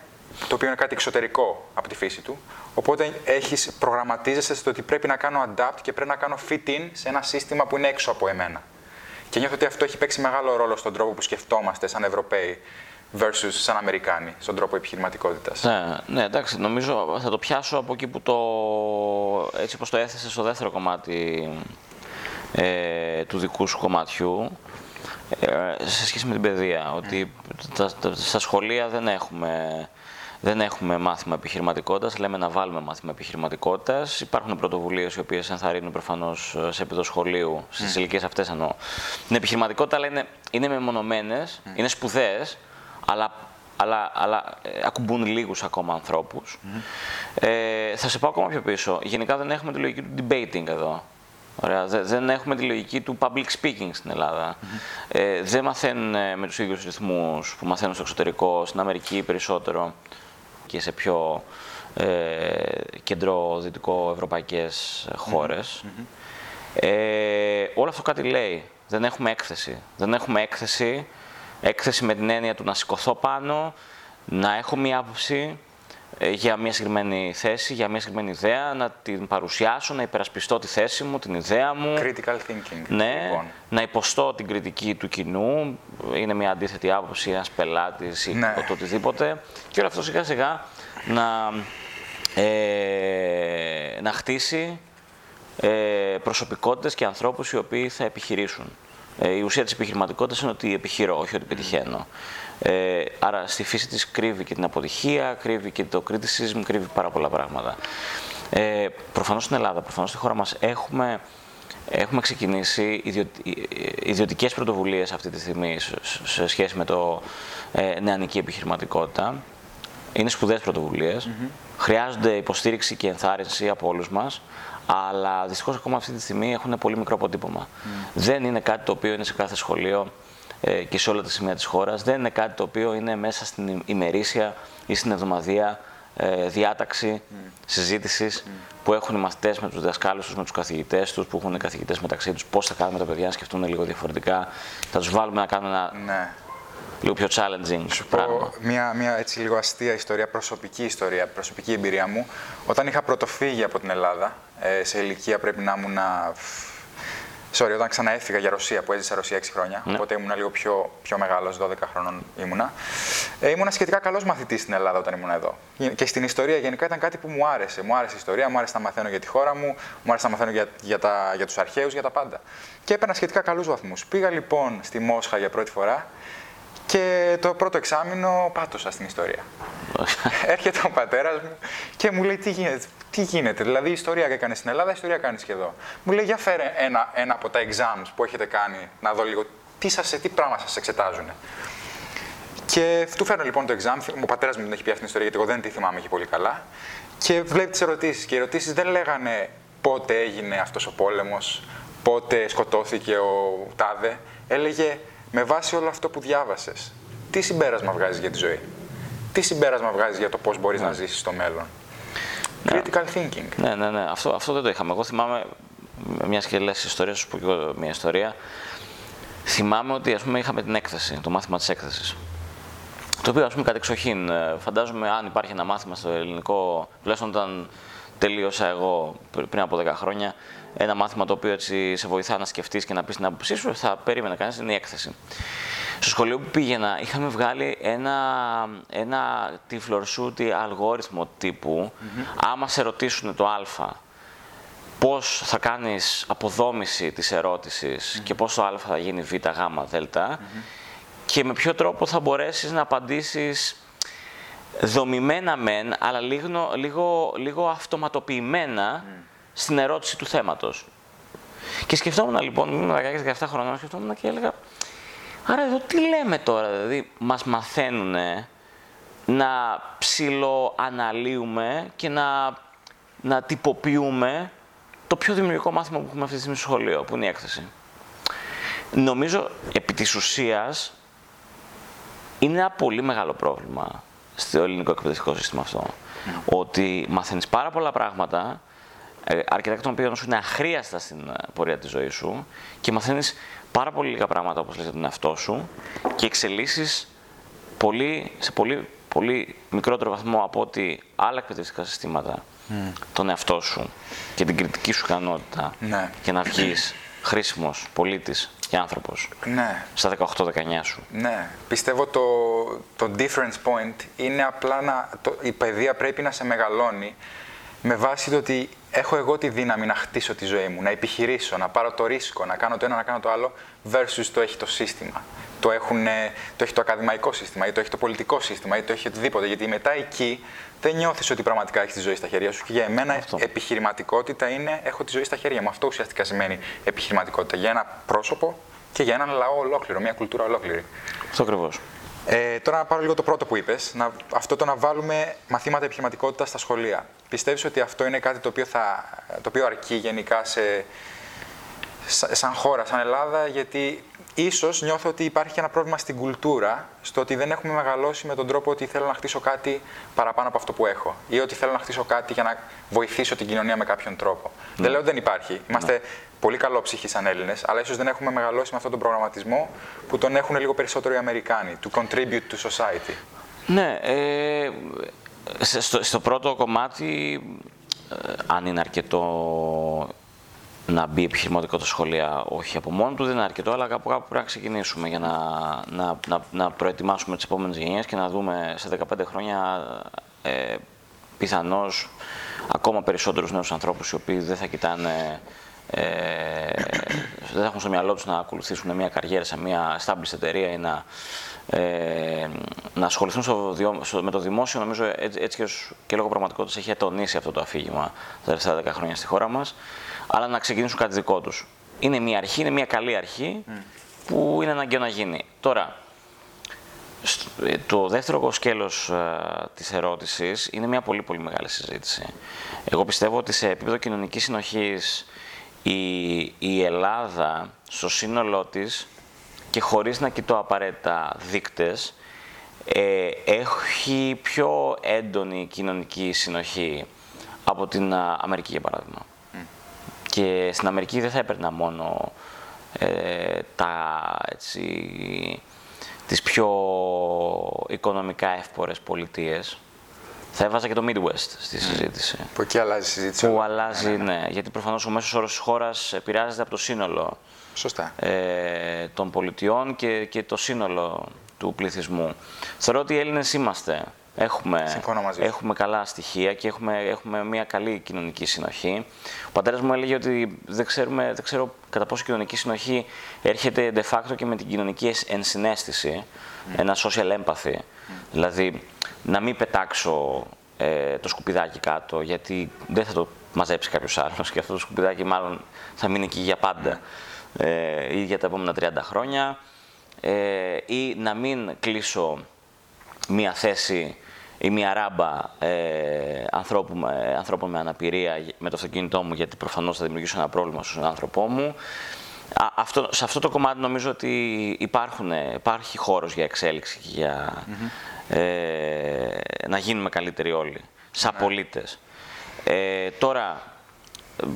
το οποίο είναι κάτι εξωτερικό από τη φύση του, οπότε έχεις, προγραμματίζεσαι στο ότι πρέπει να κάνω adapt και πρέπει να κάνω fit in σε ένα σύστημα που είναι έξω από εμένα. Και νιώθω ότι αυτό έχει παίξει μεγάλο ρόλο στον τρόπο που σκεφτόμαστε σαν Ευρωπαίοι versus σαν Αμερικάνοι, στον τρόπο επιχειρηματικότητας. Ναι, ναι, εντάξει, νομίζω θα το πιάσω από εκεί που το, έτσι όπως το έθεσε στο δεύτερο κομμάτι ε, του δικού σου κομματιού. Σε σχέση με την παιδεία, ότι τα, τα, στα σχολεία δεν έχουμε, δεν έχουμε μάθημα επιχειρηματικότητας, λέμε να βάλουμε μάθημα επιχειρηματικότητας. Υπάρχουν πρωτοβουλίες οι οποίες ενθαρρύνουν προφανώς σε επίπεδο σχολείου, στις mm. ηλικίες αυτές εννοώ. Την επιχειρηματικότητα, αλλά είναι, είναι μεμονωμένες, mm. είναι σπουδαίες, αλλά, αλλά, αλλά ακουμπούν λίγους ακόμα ανθρώπους. Mm. Ε, θα σε πάω ακόμα πιο πίσω. Γενικά δεν έχουμε τη λογική του debating εδώ. Ωραία. Δεν έχουμε τη λογική του public speaking στην Ελλάδα. Mm-hmm. Ε, δεν μαθαίνουν με τους ίδιους ρυθμούς που μαθαίνουν στο εξωτερικό, στην Αμερική περισσότερο και σε πιο ε, κεντροδυτικοευρωπαϊκές χώρες. Mm-hmm. Ε, όλο αυτό κάτι λέει. Δεν έχουμε έκθεση. Δεν έχουμε έκθεση. Έκθεση με την έννοια του να σηκωθώ πάνω, να έχω μία άποψη για μια συγκεκριμένη θέση, για μια συγκεκριμένη ιδέα, να την παρουσιάσω, να υπερασπιστώ τη θέση μου, την ιδέα μου. Critical thinking. Ναι, λοιπόν. Να υποστώ την κριτική του κοινού. Είναι μια αντίθετη άποψη, ένας πελάτης ή ναι. το, το οτιδήποτε. Και όλο αυτό σιγά σιγά να, ε, να χτίσει ε, προσωπικότητες και ανθρώπους οι οποίοι θα επιχειρήσουν. Η ουσία της επιχειρηματικότητας είναι ότι επιχειρώ, όχι ότι πετυχαίνω. Ε, άρα στη φύση της κρύβει και την αποτυχία, κρύβει και το criticism, κρύβει πάρα πολλά πράγματα. Ε, προφανώς στην Ελλάδα, προφανώς στη χώρα μας έχουμε, έχουμε ξεκινήσει ιδιω, ιδιωτικές πρωτοβουλίες αυτή τη στιγμή σε σχέση με το ε, νεανική επιχειρηματικότητα. Είναι σπουδαίες πρωτοβουλίες, mm-hmm. χρειάζονται υποστήριξη και ενθάρρυνση από όλους μας. Αλλά δυστυχώς ακόμα αυτή τη στιγμή έχουν πολύ μικρό αποτύπωμα. Mm. Δεν είναι κάτι το οποίο είναι σε κάθε σχολείο ε, και σε όλα τα σημεία της χώρας. Δεν είναι κάτι το οποίο είναι μέσα στην ημερήσια ή στην εβδομαδία ε, διάταξη mm. συζήτησης mm. που έχουν οι μαθητές με τους δασκάλους τους, με τους καθηγητές τους, που έχουν οι καθηγητές μεταξύ τους. Πώς θα κάνουμε τα παιδιά να σκεφτούν λίγο διαφορετικά, θα τους βάλουμε να κάνουν ένα. Ναι. Λίγο πιο challenging. Σου πω μια, μια έτσι λίγο αστεία ιστορία, προσωπική ιστορία, προσωπική εμπειρία μου. Όταν είχα πρωτοφύγει από την Ελλάδα, ε, σε ηλικία πρέπει να ήμουν. Να... Sorry, όταν ξαναέφυγα για Ρωσία, που έζησα Ρωσία έξι χρόνια, ναι. οπότε ήμουν λίγο πιο, πιο μεγάλος, δώδεκα χρονών ήμουνα. Ε, ήμουνα σχετικά καλός μαθητής στην Ελλάδα όταν ήμουν εδώ. Και στην ιστορία γενικά ήταν κάτι που μου άρεσε. Μου άρεσε η ιστορία, μου άρεσε να μαθαίνω για τη χώρα μου, μου άρεσε να μαθαίνω για, για, τα, για τους αρχαίους, για τα πάντα. Και έπαιρνα σχετικά καλούς βαθμούς. Πήγα λοιπόν στη Μόσχα για πρώτη φορά. Και το πρώτο εξάμηνο πάτωσα στην ιστορία. Έρχεται ο πατέρας μου και μου λέει: Τι γίνεται, τι γίνεται. Δηλαδή, η ιστορία έκανε στην Ελλάδα, η ιστορία κάνει και εδώ. Μου λέει: Για φέρε ένα, ένα από τα exams που έχετε κάνει, να δω λίγο τι, σας, τι πράγμα σας εξετάζουν. Και του φέρνω λοιπόν το exam. Ο πατέρας μου την έχει πει αυτήν την ιστορία, γιατί εγώ δεν τη θυμάμαι και πολύ καλά. Και βλέπει τις ερωτήσεις. Και οι ερωτήσεις δεν λέγανε πότε έγινε αυτός ο πόλεμος, πότε σκοτώθηκε ο τάδε. Έλεγε. Με βάση όλο αυτό που διάβασες, τι συμπέρασμα βγάζεις για τη ζωή, τι συμπέρασμα βγάζεις για το πώς μπορείς ναι. να ζήσεις στο μέλλον. Ναι. Critical thinking. Ναι, ναι, ναι. Αυτό, αυτό δεν το είχαμε. Εγώ θυμάμαι, μια και λες ιστορία, σου πω και εγώ μια ιστορία. Θυμάμαι ότι ας πούμε, είχαμε την έκθεση, το μάθημα της έκθεσης. Το οποίο ας πούμε κατεξοχήν, φαντάζομαι αν υπάρχει ένα μάθημα στο ελληνικό, τουλάχιστον όταν τελείωσα εγώ πριν από δέκα χρόνια. Ένα μάθημα το οποίο έτσι σε βοηθά να σκεφτείς και να πεις την άποψή σου, θα περίμενε κανείς, είναι η έκθεση. Στο σχολείο που πήγαινα, είχαμε βγάλει ένα, ένα τυφλορσούτη αλγόριθμο τύπου, mm-hmm. άμα σε ρωτήσουν το α, πώς θα κάνεις αποδόμηση της ερώτησης mm-hmm. και πώς το α θα γίνει β, γ, δ, mm-hmm. και με ποιο τρόπο θα μπορέσεις να απαντήσεις δομημένα μεν, αλλά λίγο, λίγο, λίγο αυτοματοποιημένα, mm. στην ερώτηση του θέματος. Και σκεφτόμουν λοιπόν, ήμουν δεκαέξι δεκαεπτά χρονών, σκεφτόμουν και έλεγα άρα εδώ τι λέμε τώρα, δηλαδή μας μαθαίνουνε να ψιλοαναλύουμε και να, να τυποποιούμε το πιο δημιουργικό μάθημα που έχουμε αυτή τη στιγμή στο σχολείο, που είναι η έκθεση. Νομίζω επί της ουσίας είναι ένα πολύ μεγάλο πρόβλημα στο ελληνικό εκπαιδευτικό σύστημα αυτό, mm. ότι μαθαίνεις πάρα πολλά πράγματα αρκετά εκ των οποίων σου είναι αχρίαστα στην πορεία της ζωής σου και μαθαίνεις πάρα πολύ λίγα πράγματα, όπως λες, για τον εαυτό σου και εξελίσσεις πολύ, σε πολύ, πολύ μικρότερο βαθμό από ότι άλλα εκπαιδευτικά συστήματα mm. τον εαυτό σου και την κριτική σου ικανότητα ναι. και να βγεις χρήσιμος πολίτης και άνθρωπος ναι. στα δεκαοκτώ δεκαεννιά σου. Ναι. Πιστεύω το, το difference point είναι απλά να, το, η παιδεία πρέπει να σε μεγαλώνει με βάση το ότι έχω εγώ τη δύναμη να χτίσω τη ζωή μου, να επιχειρήσω, να πάρω το ρίσκο, να κάνω το ένα, να κάνω το άλλο, versus το έχει το σύστημα. Το, έχουν, το έχει το ακαδημαϊκό σύστημα, ή το έχει το πολιτικό σύστημα, ή το έχει οτιδήποτε. Γιατί μετά εκεί δεν νιώθεις ότι πραγματικά έχεις τη ζωή στα χέρια σου. Και για εμένα αυτό. Επιχειρηματικότητα είναι έχω τη ζωή στα χέρια μου. Αυτό ουσιαστικά σημαίνει επιχειρηματικότητα. Για ένα πρόσωπο και για έναν λαό ολόκληρο, μια κουλτούρα ολόκληρη. Αυτό ακριβώς. Ε, τώρα να πάρω λίγο το πρώτο που είπες, να, αυτό το να βάλουμε μαθήματα επιχειρηματικότητας στα σχολεία. Πιστεύεις ότι αυτό είναι κάτι το οποίο, θα, το οποίο αρκεί γενικά σε, σαν χώρα, σαν Ελλάδα, γιατί ίσως νιώθω ότι υπάρχει και ένα πρόβλημα στην κουλτούρα, στο ότι δεν έχουμε μεγαλώσει με τον τρόπο ότι θέλω να χτίσω κάτι παραπάνω από αυτό που έχω ή ότι θέλω να χτίσω κάτι για να βοηθήσω την κοινωνία με κάποιον τρόπο. Mm. Δεν λέω ότι δεν υπάρχει. Είμαστε mm. πολύ καλόψυχοι σαν Έλληνες, αλλά ίσως δεν έχουμε μεγαλώσει με αυτόν τον προγραμματισμό που τον έχουν λίγο περισσότερο οι Αμερικάνοι, to contribute to society. Ναι. Ε, στο, στο πρώτο κομμάτι, ε, αν είναι αρκετό να μπει επιχειρηματικό τα σχολεία, όχι από μόνο του, δεν είναι αρκετό, αλλά κάπου κάπου πρέπει να ξεκινήσουμε για να, να, να, να προετοιμάσουμε τις επόμενες γενιές και να δούμε σε δεκαπέντε χρόνια ε, πιθανώς ακόμα περισσότερους νέους ανθρώπους οι οποίοι δεν θα κοιτάνε, ε, δεν θα έχουν στο μυαλό τους να ακολουθήσουν μια καριέρα σε μια established εταιρεία ή να, ε, να ασχοληθούν στο, στο, με το δημόσιο. Νομίζω έτσι, έτσι και λόγω πραγματικότητας έχει ατονίσει αυτό το αφήγημα τα τελευταία δέκα χρόνια στη χώρα μας, αλλά να ξεκινήσουν κάτι δικό τους. Είναι μια αρχή, είναι μια καλή αρχή mm. που είναι αναγκαίο να γίνει. Τώρα, το δεύτερο σκέλος α, της ερώτησης είναι μια πολύ πολύ μεγάλη συζήτηση. Εγώ πιστεύω ότι σε επίπεδο κοινωνικής συνοχής η, η Ελλάδα στο σύνολό της και χωρίς να κοιτώ απαραίτητα δείκτες, ε, έχει πιο έντονη κοινωνική συνοχή από την α, Αμερική, για παράδειγμα. Και στην Αμερική δεν θα έπαιρνα μόνο ε, τα, έτσι, τις πιο οικονομικά εύπορες πολιτείες. Θα έβαζα και το Midwest στη συζήτηση. Που εκεί αλλάζει η συζήτηση. Που αλλάζει, ναι, ναι. ναι. Γιατί προφανώς ο μέσος όρος της χώρας επηρεάζεται από το σύνολο Σωστά. Ε, των πολιτιών και, και το σύνολο του πληθυσμού. Θεωρώ ότι οι Έλληνες είμαστε. Έχουμε, έχουμε καλά στοιχεία και έχουμε, έχουμε μια καλή κοινωνική συνοχή. Ο πατέρας μου έλεγε ότι δεν, ξέρουμε, δεν ξέρω κατά πόσο η κοινωνική συνοχή έρχεται de facto και με την κοινωνική ενσυναίσθηση, mm. ένα social empathy. Mm. Δηλαδή, να μην πετάξω ε, το σκουπιδάκι κάτω, γιατί δεν θα το μαζέψει κάποιος άλλος και αυτό το σκουπιδάκι μάλλον θα μείνει εκεί για πάντα ε, ή για τα επόμενα τριάντα χρόνια. Ε, ή να μην κλείσω μια θέση ή μια ράμπα ε, ανθρώπου, ε, ανθρώπων με αναπηρία με το αυτοκίνητό μου, γιατί προφανώς θα δημιουργήσω ένα πρόβλημα στον άνθρωπό μου. Α, αυτό, σε αυτό το κομμάτι νομίζω ότι υπάρχουν, υπάρχει χώρος για εξέλιξη και για mm-hmm. ε, να γίνουμε καλύτεροι όλοι, σαν mm-hmm. πολίτες. Ε, τώρα,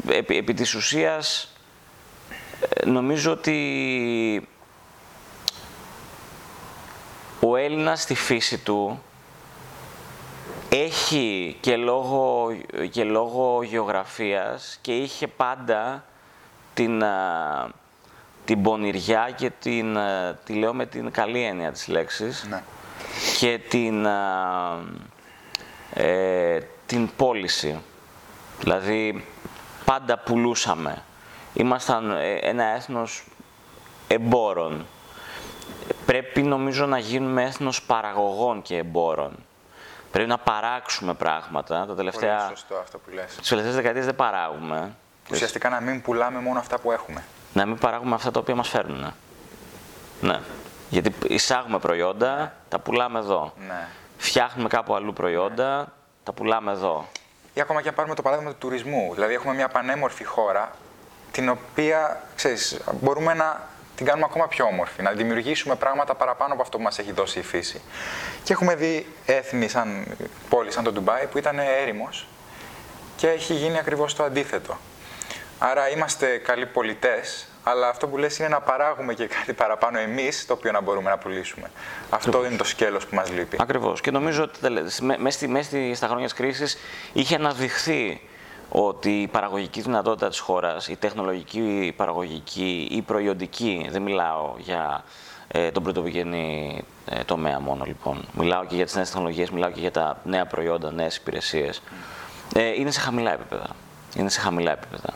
επί, επί της ουσίας, νομίζω ότι ο Έλληνας στη φύση του έχει και λόγω, και λόγω γεωγραφίας και είχε πάντα την, την πονηριά και την, τη λέω με την καλή έννοια της λέξης, ναι. και την, ε, την πώληση. Δηλαδή πάντα πουλούσαμε. Ήμασταν ένα έθνος εμπόρων. Πρέπει νομίζω να γίνουμε έθνος παραγωγών και εμπόρων. Πρέπει να παράξουμε πράγματα. Τα τελευταία... Πολύ σωστό αυτό που λες. Τις τελευταίες δεκαετίες δεν παράγουμε. Ουσιαστικά να μην πουλάμε μόνο αυτά που έχουμε. Να μην παράγουμε αυτά τα οποία μας φέρνουν. Ναι. Γιατί εισάγουμε προϊόντα, ναι. τα πουλάμε εδώ. Ναι. Φτιάχνουμε κάπου αλλού προϊόντα, ναι. τα πουλάμε εδώ. Ή ακόμα και να πάρουμε το παράδειγμα του τουρισμού. Δηλαδή έχουμε μια πανέμορφη χώρα, την οποία, ξέρεις, μπορούμε να την κάνουμε ακόμα πιο όμορφη, να δημιουργήσουμε πράγματα παραπάνω από αυτό που μας έχει δώσει η φύση. Και έχουμε δει έθνη σαν πόλη, σαν το Ντουμπάι, που ήταν έρημος και έχει γίνει ακριβώς το αντίθετο. Άρα είμαστε καλοί πολιτές, αλλά αυτό που λες είναι να παράγουμε και κάτι παραπάνω εμείς, το οποίο να μπορούμε να πουλήσουμε. Αυτό ακριβώς. είναι το σκέλος που μας λείπει. Ακριβώς. Και νομίζω ότι μέσα στα χρόνια της κρίσης είχε αναδειχθεί ότι η παραγωγική δυνατότητα της χώρας, η τεχνολογική, η παραγωγική, η προϊοντική, δεν μιλάω για ε, τον πρωτοβυγενή ε, τομέα μόνο λοιπόν, μιλάω και για τις νέες τεχνολογίες, μιλάω και για τα νέα προϊόντα, νέες υπηρεσίες, ε, είναι σε χαμηλά επίπεδα. Είναι σε χαμηλά επίπεδα.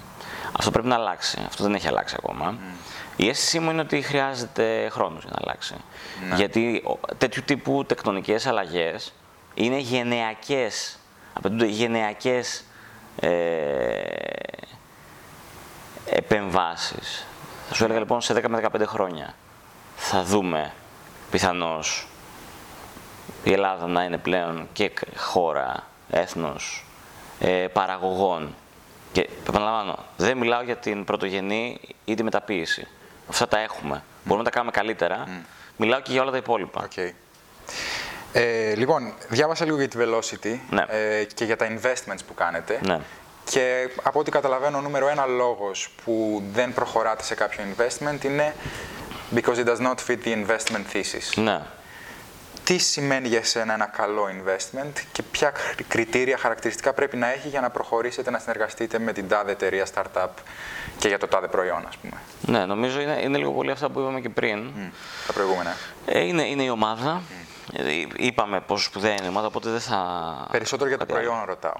Αυτό πρέπει να αλλάξει. Αυτό δεν έχει αλλάξει ακόμα. Mm. Η αίσθησή μου είναι ότι χρειάζεται χρόνος για να αλλάξει. Mm. Γιατί τέτοιου τύπου τεκτονικές αλλαγές είναι γενεακές, απαιτούνται γενεακές Ε, επεμβάσεις. Θα σου έλεγα λοιπόν σε δέκα με δεκαπέντε χρόνια θα δούμε πιθανώς η Ελλάδα να είναι πλέον και χώρα, έθνος, ε, παραγωγών Και επαναλαμβάνω, δεν μιλάω για την πρωτογενή ή τη μεταποίηση. Αυτά τα έχουμε. Mm. Μπορούμε να τα κάνουμε καλύτερα. Mm. Μιλάω και για όλα τα υπόλοιπα. Okay. Ε, λοιπόν, διάβασα λίγο για τη Velocity ναι. ε, και για τα investments που κάνετε. Ναι. Και από ό,τι καταλαβαίνω, ο νούμερο ένα λόγος που δεν προχωράτε σε κάποιο investment είναι because it does not fit the investment thesis. Ναι. Τι σημαίνει για εσένα ένα καλό investment και ποια κριτήρια, χαρακτηριστικά πρέπει να έχει για να προχωρήσετε να συνεργαστείτε με την τάδε εταιρεία startup και για το τάδε προϊόν, ας πούμε? Ναι, νομίζω είναι, είναι λίγο πολύ αυτά που είπαμε και πριν. Mm, τα προηγούμενα. Ε, είναι, είναι η ομάδα. Mm. Είπαμε πόσο σπουδαία είναι η ομάδα, οπότε δεν θα... Περισσότερο για το προϊόν ρωτάω.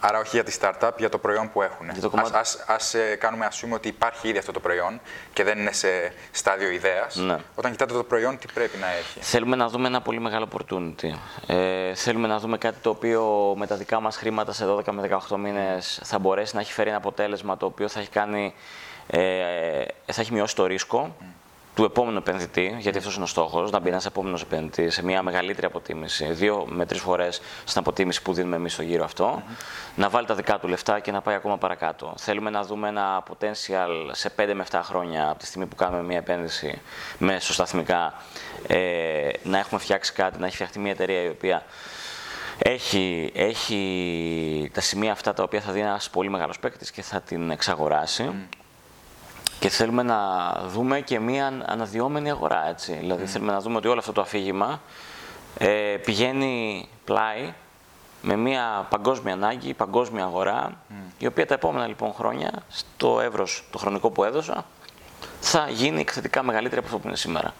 Άρα όχι για τη startup, για το προϊόν που έχουν. Για το κομμάτι... ας, ας, ας κάνουμε assume ότι υπάρχει ήδη αυτό το προϊόν και δεν είναι σε στάδιο ιδέας. Ναι. Όταν κοιτάτε το προϊόν, τι πρέπει να έχει? Θέλουμε να δούμε ένα πολύ μεγάλο opportunity. Ε, θέλουμε να δούμε κάτι το οποίο με τα δικά μας χρήματα σε δώδεκα με δεκαοκτώ μήνες θα μπορέσει να έχει φέρει ένα αποτέλεσμα το οποίο θα έχει, κάνει, ε, θα έχει μειώσει το ρίσκο mm. του επόμενου επενδυτή, γιατί αυτός είναι ο στόχος, να μπει ένας επόμενος επενδυτή σε μια μεγαλύτερη αποτίμηση, δύο με τρεις φορές στην αποτίμηση που δίνουμε εμείς στο γύρο αυτό, mm-hmm. να βάλει τα δικά του λεφτά και να πάει ακόμα παρακάτω. Θέλουμε να δούμε ένα potential σε πέντε με επτά χρόνια από τη στιγμή που κάνουμε μια επένδυση μέσω σταθμικά, ε, να έχουμε φτιάξει κάτι, να έχει φτιαχτεί μια εταιρεία η οποία έχει, έχει τα σημεία αυτά τα οποία θα δει ένας πολύ μεγάλος παίκτης και θα την εξαγοράσει. Mm. Και θέλουμε να δούμε και μία αναδυόμενη αγορά, έτσι. Δηλαδή mm. θέλουμε να δούμε ότι όλο αυτό το αφήγημα ε, πηγαίνει πλάι με μία παγκόσμια ανάγκη, παγκόσμια αγορά, mm. η οποία τα επόμενα λοιπόν χρόνια, στο εύρος το χρονικό που έδωσα, θα γίνει εκθετικά μεγαλύτερη από αυτό που είναι σήμερα.